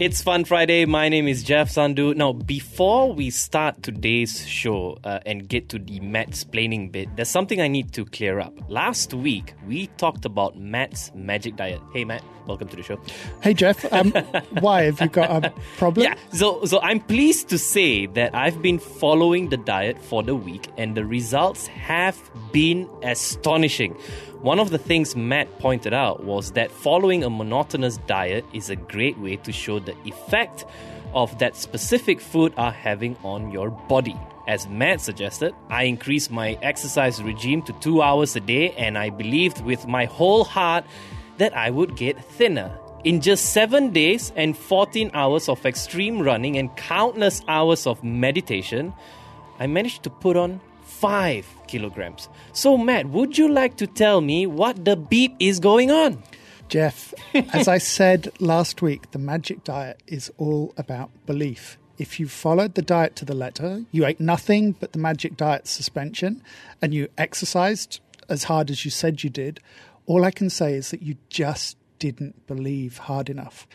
It's Fun Friday. My name is Jeff Sandhu. Now, before we start today's show and get to the Matt-splaining bit, there's something I need to clear up. Last week, we talked about Matt's magic diet. Hey, Matt, welcome to the show. Hey, Jeff. Why? Have you got a problem? Yeah, so I'm pleased to say that I've been following the diet for the week and the results have been astonishing. One of the things Matt pointed out was that following a monotonous diet is a great way to show the effect of that specific food are having on your body. As Matt suggested, I increased my exercise regime to 2 hours a day, and I believed with my whole heart that I would get thinner. In just 7 days and 14 hours of extreme running and countless hours of meditation, I managed to put on 5 kilograms. So, Matt, would you like to tell me what the beep is going on? Jeff, as I said last week, the magic diet is all about belief. If you followed the diet to the letter, you ate nothing but the magic diet suspension, and you exercised as hard as you said you did, all I can say is that you just didn't believe hard enough.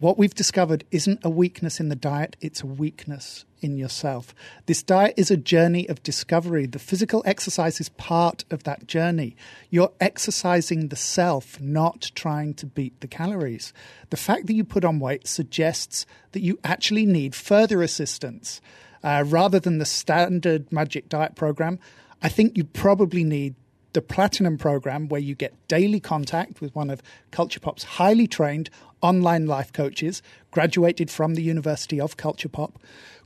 What we've discovered isn't a weakness in the diet, it's a weakness in yourself. This diet is a journey of discovery. The physical exercise is part of that journey. You're exercising the self, not trying to beat the calories. The fact that you put on weight suggests that you actually need further assistance. Rather than the standard magic diet program, I think you probably need the Platinum program, where you get daily contact with one of Culture Pop's highly trained online life coaches, graduated from the University of Culture Pop.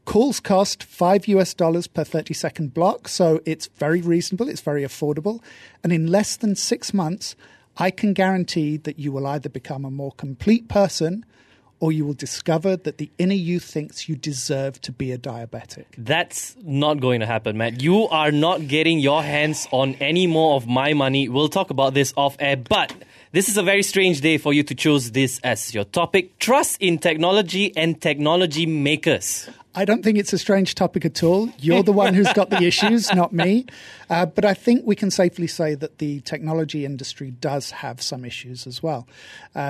Calls cost $5 per 30-second block, so it's very reasonable, it's very affordable. And in less than 6 months, I can guarantee that you will either become a more complete person or you will discover that the inner you thinks you deserve to be a diabetic. That's not going to happen, Matt. You are not getting your hands on any more of my money. We'll talk about this off air, but this is a very strange day for you to choose this as your topic. Trust in technology and technology makers. I don't think it's a strange topic at all. You're the one who's got the issues, not me. But I think we can safely say that the technology industry does have some issues as well.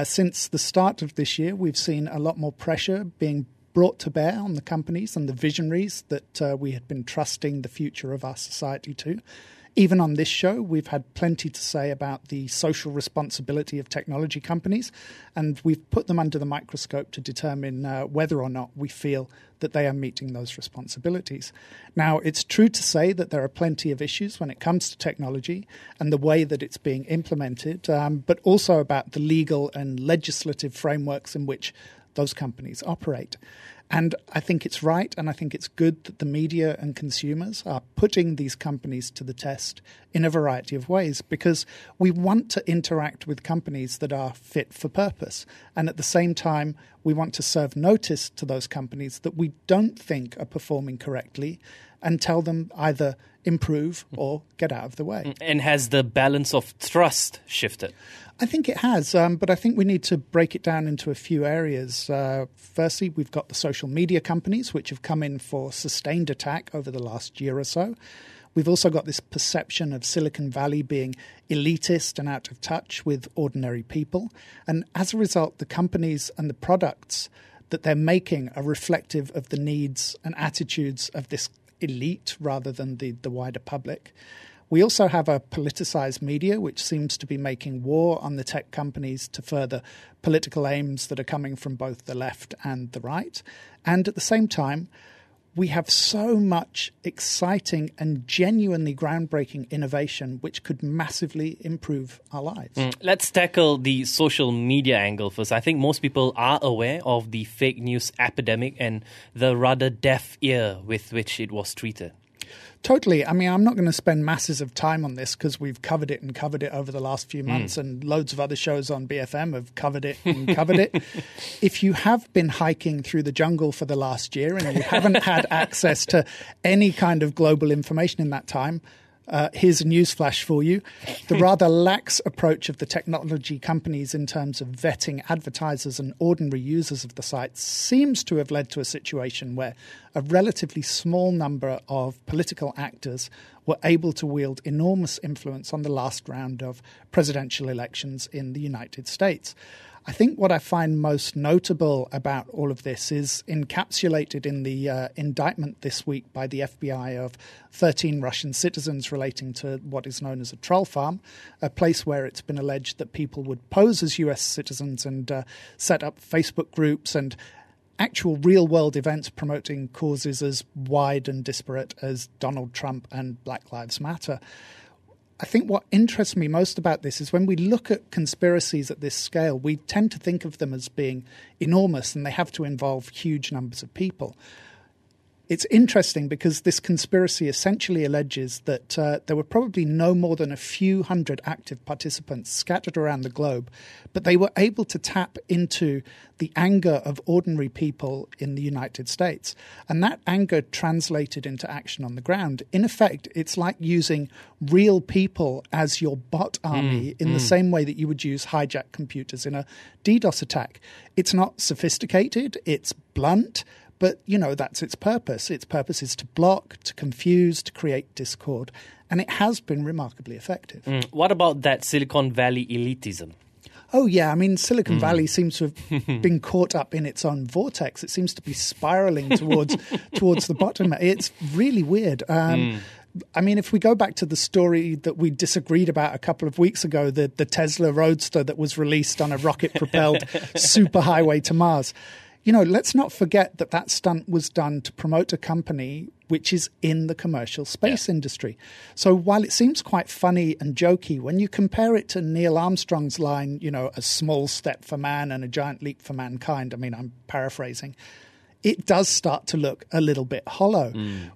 Since the start of this year, we've seen a lot more pressure being brought to bear on the companies and the visionaries that we had been trusting the future of our society to. Even on this show, we've had plenty to say about the social responsibility of technology companies, and we've put them under the microscope to determine whether or not we feel that they are meeting those responsibilities. Now, it's true to say that there are plenty of issues when it comes to technology and the way that it's being implemented, but also about the legal and legislative frameworks in which those companies operate. And I think it's right and I think it's good that the media and consumers are putting these companies to the test in a variety of ways, because we want to interact with companies that are fit for purpose. And at the same time, we want to serve notice to those companies that we don't think are performing correctly and tell them either improve or get out of the way. And has the balance of trust shifted? I think it has, but I think we need to break it down into a few areas. Firstly, we've got the social media companies, which have come in for sustained attack over the last year or so. We've also got this perception of Silicon Valley being elitist and out of touch with ordinary people. And as a result, the companies and the products that they're making are reflective of the needs and attitudes of this elite rather than the wider public. We also have a politicized media, which seems to be making war on the tech companies to further political aims that are coming from both the left and the right. And at the same time, we have so much exciting and genuinely groundbreaking innovation which could massively improve our lives. Let's tackle the social media angle first. I think most people are aware of the fake news epidemic and the rather deaf ear with which it was treated. Totally. I mean, I'm not going to spend masses of time on this because we've covered it over the last few months, and loads of other shows on BFM have covered it. If you have been hiking through the jungle for the last year and you haven't had access to any kind of global information in that time, Here's a newsflash for you. The rather lax approach of the technology companies in terms of vetting advertisers and ordinary users of the site seems to have led to a situation where a relatively small number of political actors were able to wield enormous influence on the last round of presidential elections in the United States. I think what I find most notable about all of this is encapsulated in the indictment this week by the FBI of 13 Russian citizens relating to what is known as a troll farm, a place where it's been alleged that people would pose as US citizens and set up Facebook groups and actual real-world events promoting causes as wide and disparate as Donald Trump and Black Lives Matter. I think what interests me most about this is when we look at conspiracies at this scale, we tend to think of them as being enormous and they have to involve huge numbers of people. It's interesting because this conspiracy essentially alleges that there were probably no more than a few hundred active participants scattered around the globe, but they were able to tap into the anger of ordinary people in the United States. And that anger translated into action on the ground. In effect, it's like using real people as your bot army in the same way that you would use hijacked computers in a DDoS attack. It's not sophisticated, it's blunt. But, you know, that's its purpose. Its purpose is to block, to confuse, to create discord. And it has been remarkably effective. What about that Silicon Valley elitism? Oh, yeah. I mean, Silicon Valley seems to have been caught up in its own vortex. It seems to be spiraling towards the bottom. It's really weird. I mean, if we go back to the story that we disagreed about a couple of weeks ago, the Tesla Roadster that was released on a rocket-propelled superhighway to Mars. You know, let's not forget that that stunt was done to promote a company which is in the commercial space industry. So while it seems quite funny and jokey, when you compare it to Neil Armstrong's line, you know, a small step for man and a giant leap for mankind, I mean, I'm paraphrasing, it does start to look a little bit hollow.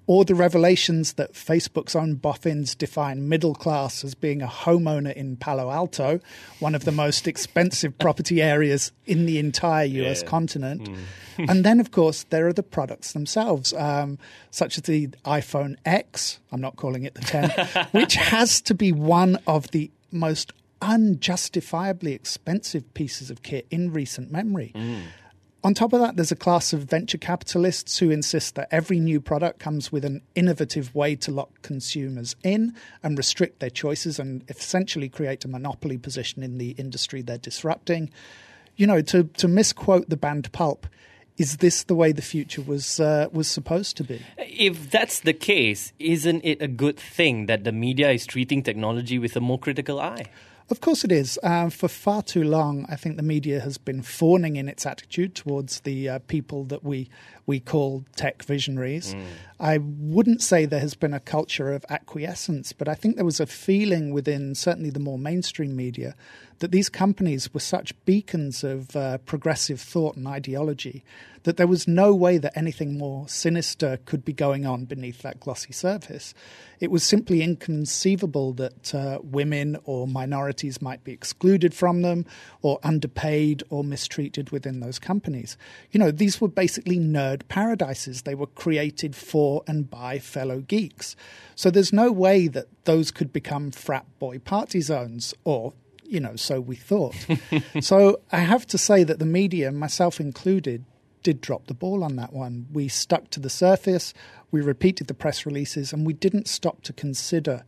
Or the revelations that Facebook's own boffins define middle class as being a homeowner in Palo Alto, one of the most expensive property areas in the entire US continent. And then, of course, there are the products themselves, such as the iPhone X, I'm not calling it the 10, which has to be one of the most unjustifiably expensive pieces of kit in recent memory. On top of that, there's a class of venture capitalists who insist that every new product comes with an innovative way to lock consumers in and restrict their choices and essentially create a monopoly position in the industry they're disrupting. You know, to misquote the band Pulp, is this the way the future was supposed to be? If that's the case, isn't it a good thing that the media is treating technology with a more critical eye? Of course it is. For far too long, I think the media has been fawning in its attitude towards the people that we call tech visionaries. I wouldn't say there has been a culture of acquiescence, but I think there was a feeling within certainly the more mainstream media that these companies were such beacons of progressive thought and ideology that there was no way that anything more sinister could be going on beneath that glossy surface. It was simply inconceivable that women or minorities might be excluded from them or underpaid or mistreated within those companies. You know, these were basically nerd paradises. They were created for and by fellow geeks. So there's no way that those could become frat boy party zones or, you know, so we thought. So I have to say that the media, myself included, did drop the ball on that one. We stuck to the surface, we repeated the press releases, and we didn't stop to consider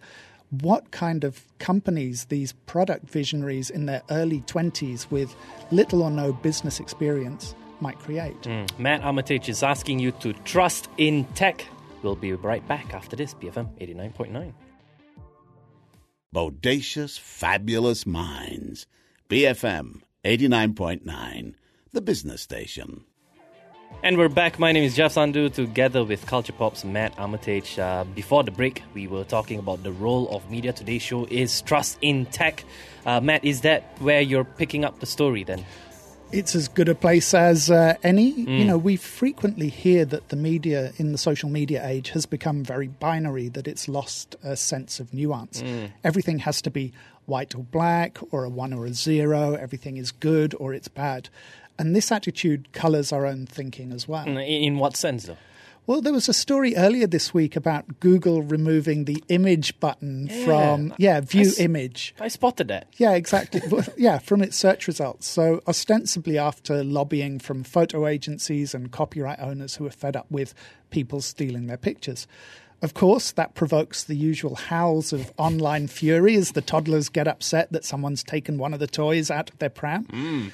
what kind of companies these product visionaries in their early 20s with little or no business experience might create. Matt Armitage is asking you to trust in tech. We'll be right back after this. BFM 89.9. Bodacious, fabulous minds. BFM 89.9, the business station. And we're back. My name is Jeff Sandhu, together with Culture Pop's Matt Armitage. Before the break, we were talking about the role of media. Today's show is Trust in Tech. Matt, is that where you're picking up the story then? It's as good a place as any. You know, we frequently hear that the media in the social media age has become very binary, that it's lost a sense of nuance. Everything has to be white or black or a one or a zero. Everything is good or it's bad. And this attitude colours our own thinking as well. In what sense, though? Well, there was a story earlier this week about Google removing the image button from, view image. I spotted it. Yeah, exactly. From its search results. So ostensibly after lobbying from photo agencies and copyright owners who are fed up with people stealing their pictures. Of course, that provokes the usual howls of online fury as the toddlers get upset that someone's taken one of the toys out of their pram. Mm.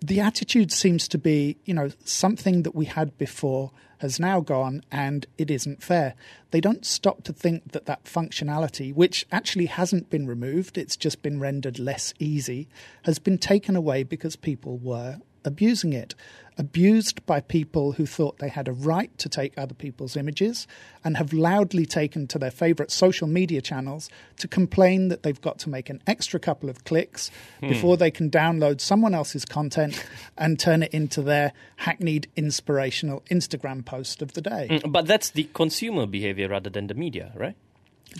The attitude seems to be, something that we had before has now gone and it isn't fair. They don't stop to think that that functionality, which actually hasn't been removed, it's just been rendered less easy, has been taken away because people were abusing it. Abused by people who thought they had a right to take other people's images and have loudly taken to their favorite social media channels to complain that they've got to make an extra couple of clicks before they can download someone else's content and turn it into their hackneyed inspirational Instagram post of the day. But that's the consumer behavior rather than the media, right?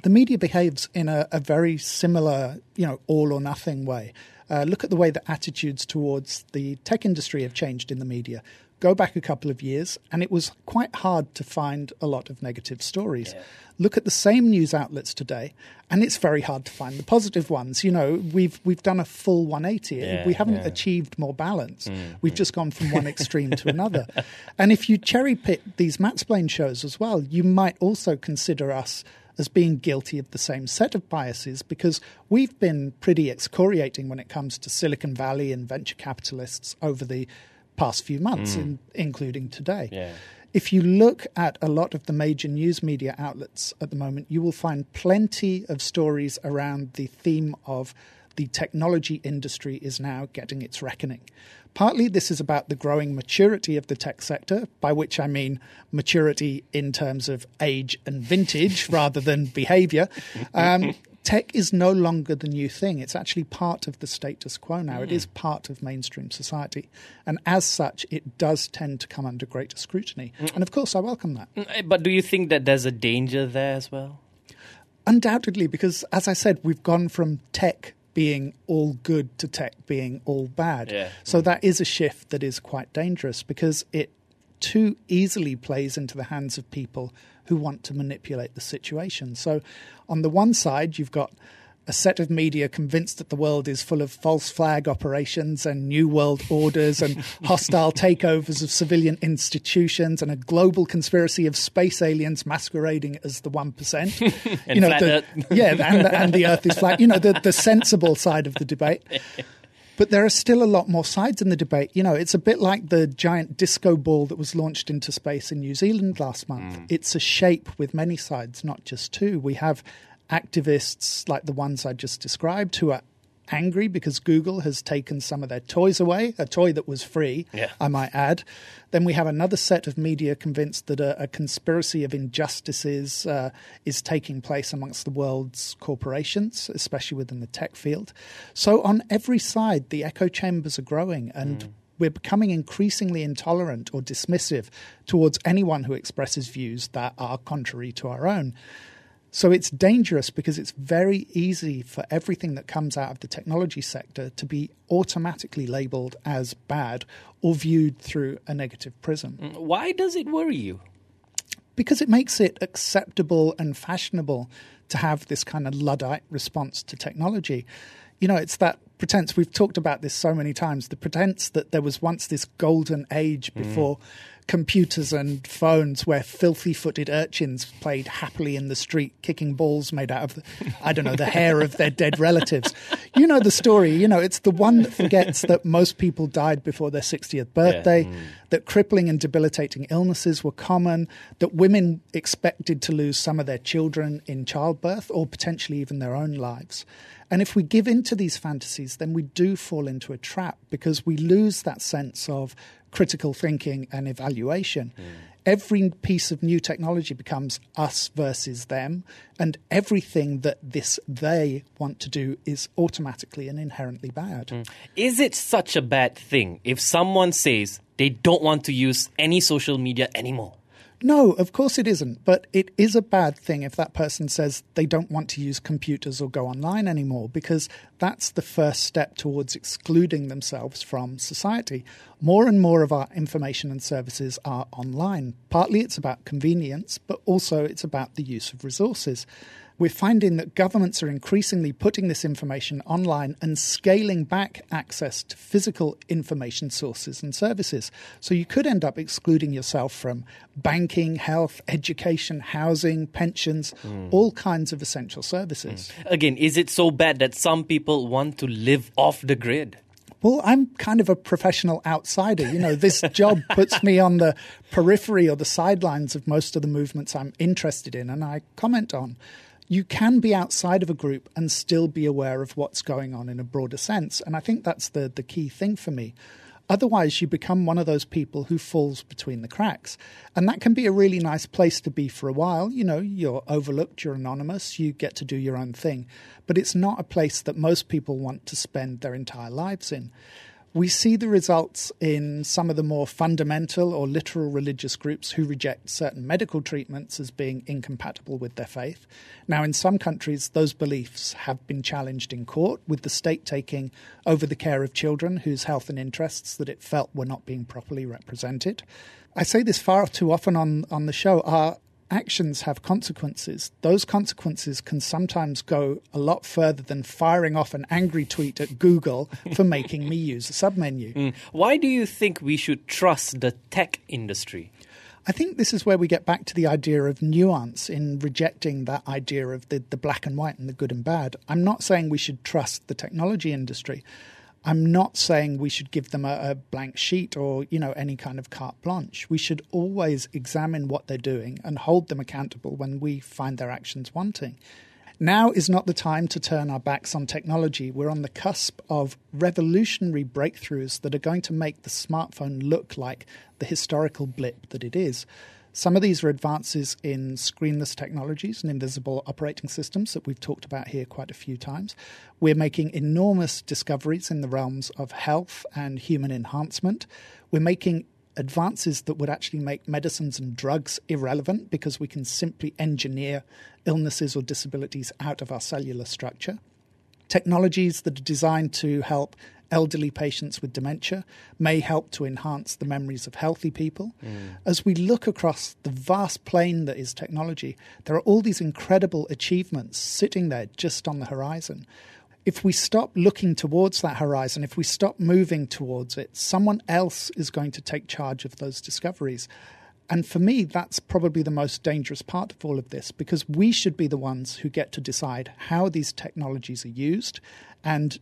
The media behaves in a very similar, all or nothing way. Look at the way that attitudes towards the tech industry have changed in the media. Go back a couple of years, and it was quite hard to find a lot of negative stories. Yeah. Look at the same news outlets today, and it's very hard to find the positive ones. We've done a full 180. Yeah, we haven't achieved more balance. Mm-hmm. We've just gone from one extreme to another. And if you cherry-pick these Matt-splained shows as well, you might also consider us as being guilty of the same set of biases, because we've been pretty excoriating when it comes to Silicon Valley and venture capitalists over the past few months, including today. Yeah. If you look at a lot of the major news media outlets at the moment, you will find plenty of stories around the theme of the technology industry is now getting its reckoning. Partly this is about the growing maturity of the tech sector, by which I mean maturity in terms of age and vintage rather than behavior. Tech is no longer the new thing. It's actually part of the status quo now. It is part of mainstream society. And as such, it does tend to come under greater scrutiny. And of course, I welcome that. But do you think that there's a danger there as well? Undoubtedly, because as I said, we've gone from tech being all good to tech being all bad. Yeah. So that is a shift that is quite dangerous, because it too easily plays into the hands of people who want to manipulate the situation. So on the one side, you've got a set of media convinced that the world is full of false flag operations and new world orders and hostile takeovers of civilian institutions and a global conspiracy of space aliens masquerading as the 1%. And flat Earth. Yeah, and the Earth is flat. The sensible side of the debate. But there are still a lot more sides in the debate. It's a bit like the giant disco ball that was launched into space in New Zealand last month. It's a shape with many sides, not just two. We have activists like the ones I just described who are angry because Google has taken some of their toys away, a toy that was free, I might add. Then we have another set of media convinced that a conspiracy of injustices is taking place amongst the world's corporations, especially within the tech field. So on every side, the echo chambers are growing, and we're becoming increasingly intolerant or dismissive towards anyone who expresses views that are contrary to our own. So it's dangerous because it's very easy for everything that comes out of the technology sector to be automatically labelled as bad or viewed through a negative prism. Why does it worry you? Because it makes it acceptable and fashionable to have this kind of Luddite response to technology. It's that pretense. We've talked about this so many times, the pretense that there was once this golden age before computers and phones where filthy-footed urchins played happily in the street, kicking balls made out of, the hair of their dead relatives. You know the story. It's the one that forgets that most people died before their 60th birthday, that crippling and debilitating illnesses were common, that women expected to lose some of their children in childbirth or potentially even their own lives. And if we give in to these fantasies, then we do fall into a trap because we lose that sense of critical thinking and evaluation. Every piece of new technology becomes us versus them, and everything that this they want to do is automatically and inherently bad. Is it such a bad thing if someone says they don't want to use any social media anymore? No, of course it isn't. But it is a bad thing if that person says they don't want to use computers or go online anymore, because that's the first step towards excluding themselves from society. More and more of our information and services are online. Partly it's about convenience, but also it's about the use of resources. We're finding that governments are increasingly putting this information online and scaling back access to physical information sources and services. So you could end up excluding yourself from banking, health, education, housing, pensions, all kinds of essential services. Again, is it so bad that some people want to live off the grid? Well, I'm kind of a professional outsider. You know, this job puts me on the periphery or the sidelines of most of the movements I'm interested in and I comment on. You can be outside of a group and still be aware of what's going on in a broader sense. And I think that's the key thing for me. Otherwise, you become one of those people who falls between the cracks. And that can be a really nice place to be for a while. You know, you're overlooked, you're anonymous, you get to do your own thing. But it's not a place that most people want to spend their entire lives in. We see the results in some of the more fundamental or literal religious groups who reject certain medical treatments as being incompatible with their faith. Now, in some countries, those beliefs have been challenged in court, with the state taking over the care of children whose health and interests that it felt were not being properly represented. I say this far too often on the show. Our actions have consequences. Those consequences can sometimes go a lot further than firing off an angry tweet at Google for making me use a submenu. Why do you think we should trust the tech industry? I think this is where we get back to the idea of nuance in rejecting that idea of the black and white and the good and bad. I'm not saying we should trust the technology industry. I'm not saying we should give them a blank sheet or, you know, any kind of carte blanche. We should always examine what they're doing and hold them accountable when we find their actions wanting. Now is not the time to turn our backs on technology. We're on the cusp of revolutionary breakthroughs that are going to make the smartphone look like the historical blip that it is. Some of these are advances in screenless technologies and invisible operating systems that we've talked about here quite a few times. We're making enormous discoveries in the realms of health and human enhancement. We're making advances that would actually make medicines and drugs irrelevant because we can simply engineer illnesses or disabilities out of our cellular structure. Technologies that are designed to help elderly patients with dementia may help to enhance the memories of healthy people. As we look across the vast plain that is technology, there are all these incredible achievements sitting there just on the horizon. If we stop looking towards that horizon, if we stop moving towards it, someone else is going to take charge of those discoveries. And for me, that's probably the most dangerous part of all of this, because we should be the ones who get to decide how these technologies are used, and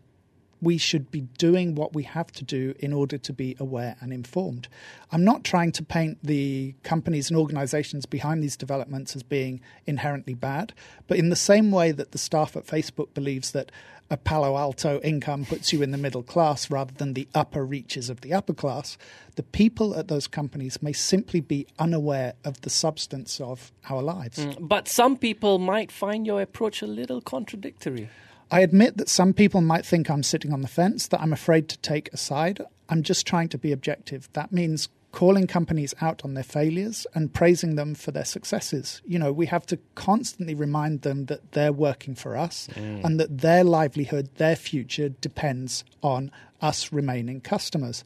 we should be doing what we have to do in order to be aware and informed. I'm not trying to paint the companies and organizations behind these developments as being inherently bad, but in the same way that the staff at Facebook believes that a Palo Alto income puts you in the middle class rather than the upper reaches of the upper class, the people at those companies may simply be unaware of the substance of our lives. But some people might find your approach a little contradictory. I admit that some people might think I'm sitting on the fence, that I'm afraid to take a side. I'm just trying to be objective. That means calling companies out on their failures and praising them for their successes. You know, we have to constantly remind them that they're working for us and that their livelihood, their future depends on us remaining customers.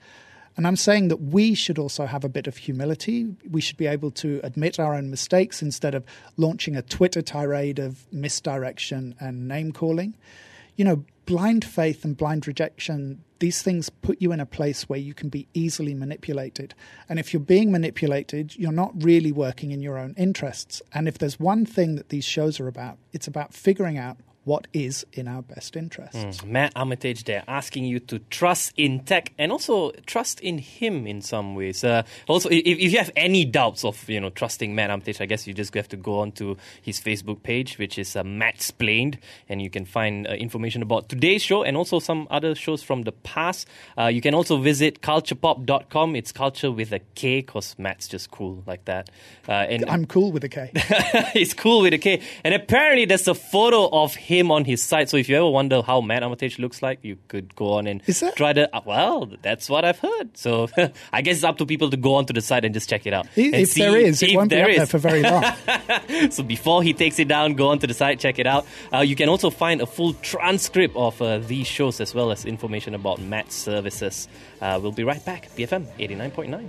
And I'm saying that we should also have a bit of humility. We should be able to admit our own mistakes instead of launching a Twitter tirade of misdirection and name-calling. You know, blind faith and blind rejection, these things put you in a place where you can be easily manipulated. And if you're being manipulated, you're not really working in your own interests. And if there's one thing that these shows are about, it's about figuring out what is in our best interests. Matt Armitage there, asking you to trust in tech and also trust in him in some ways. Also, if you have any doubts of, you know, trusting Matt Armitage, I guess you just have to go on to his Facebook page, which is Matt-splained, and you can find information about today's show and also some other shows from the past. You can also visit culturepop.com. It's culture with a K, because Matt's just cool like that. And I'm cool with a K. He's cool with a K. And apparently there's a photo of him him on his site. So if you ever wonder how Matt Armitage looks like, you could go on and try to... Well, that's what I've heard. So I guess it's up to people to go onto the site and just check it out. If there is, it won't be up there for very long. So before he takes it down, go onto the site, check it out. You can also find a full transcript of these shows as well as information about Matt's services. We'll be right back. BFM 89.9.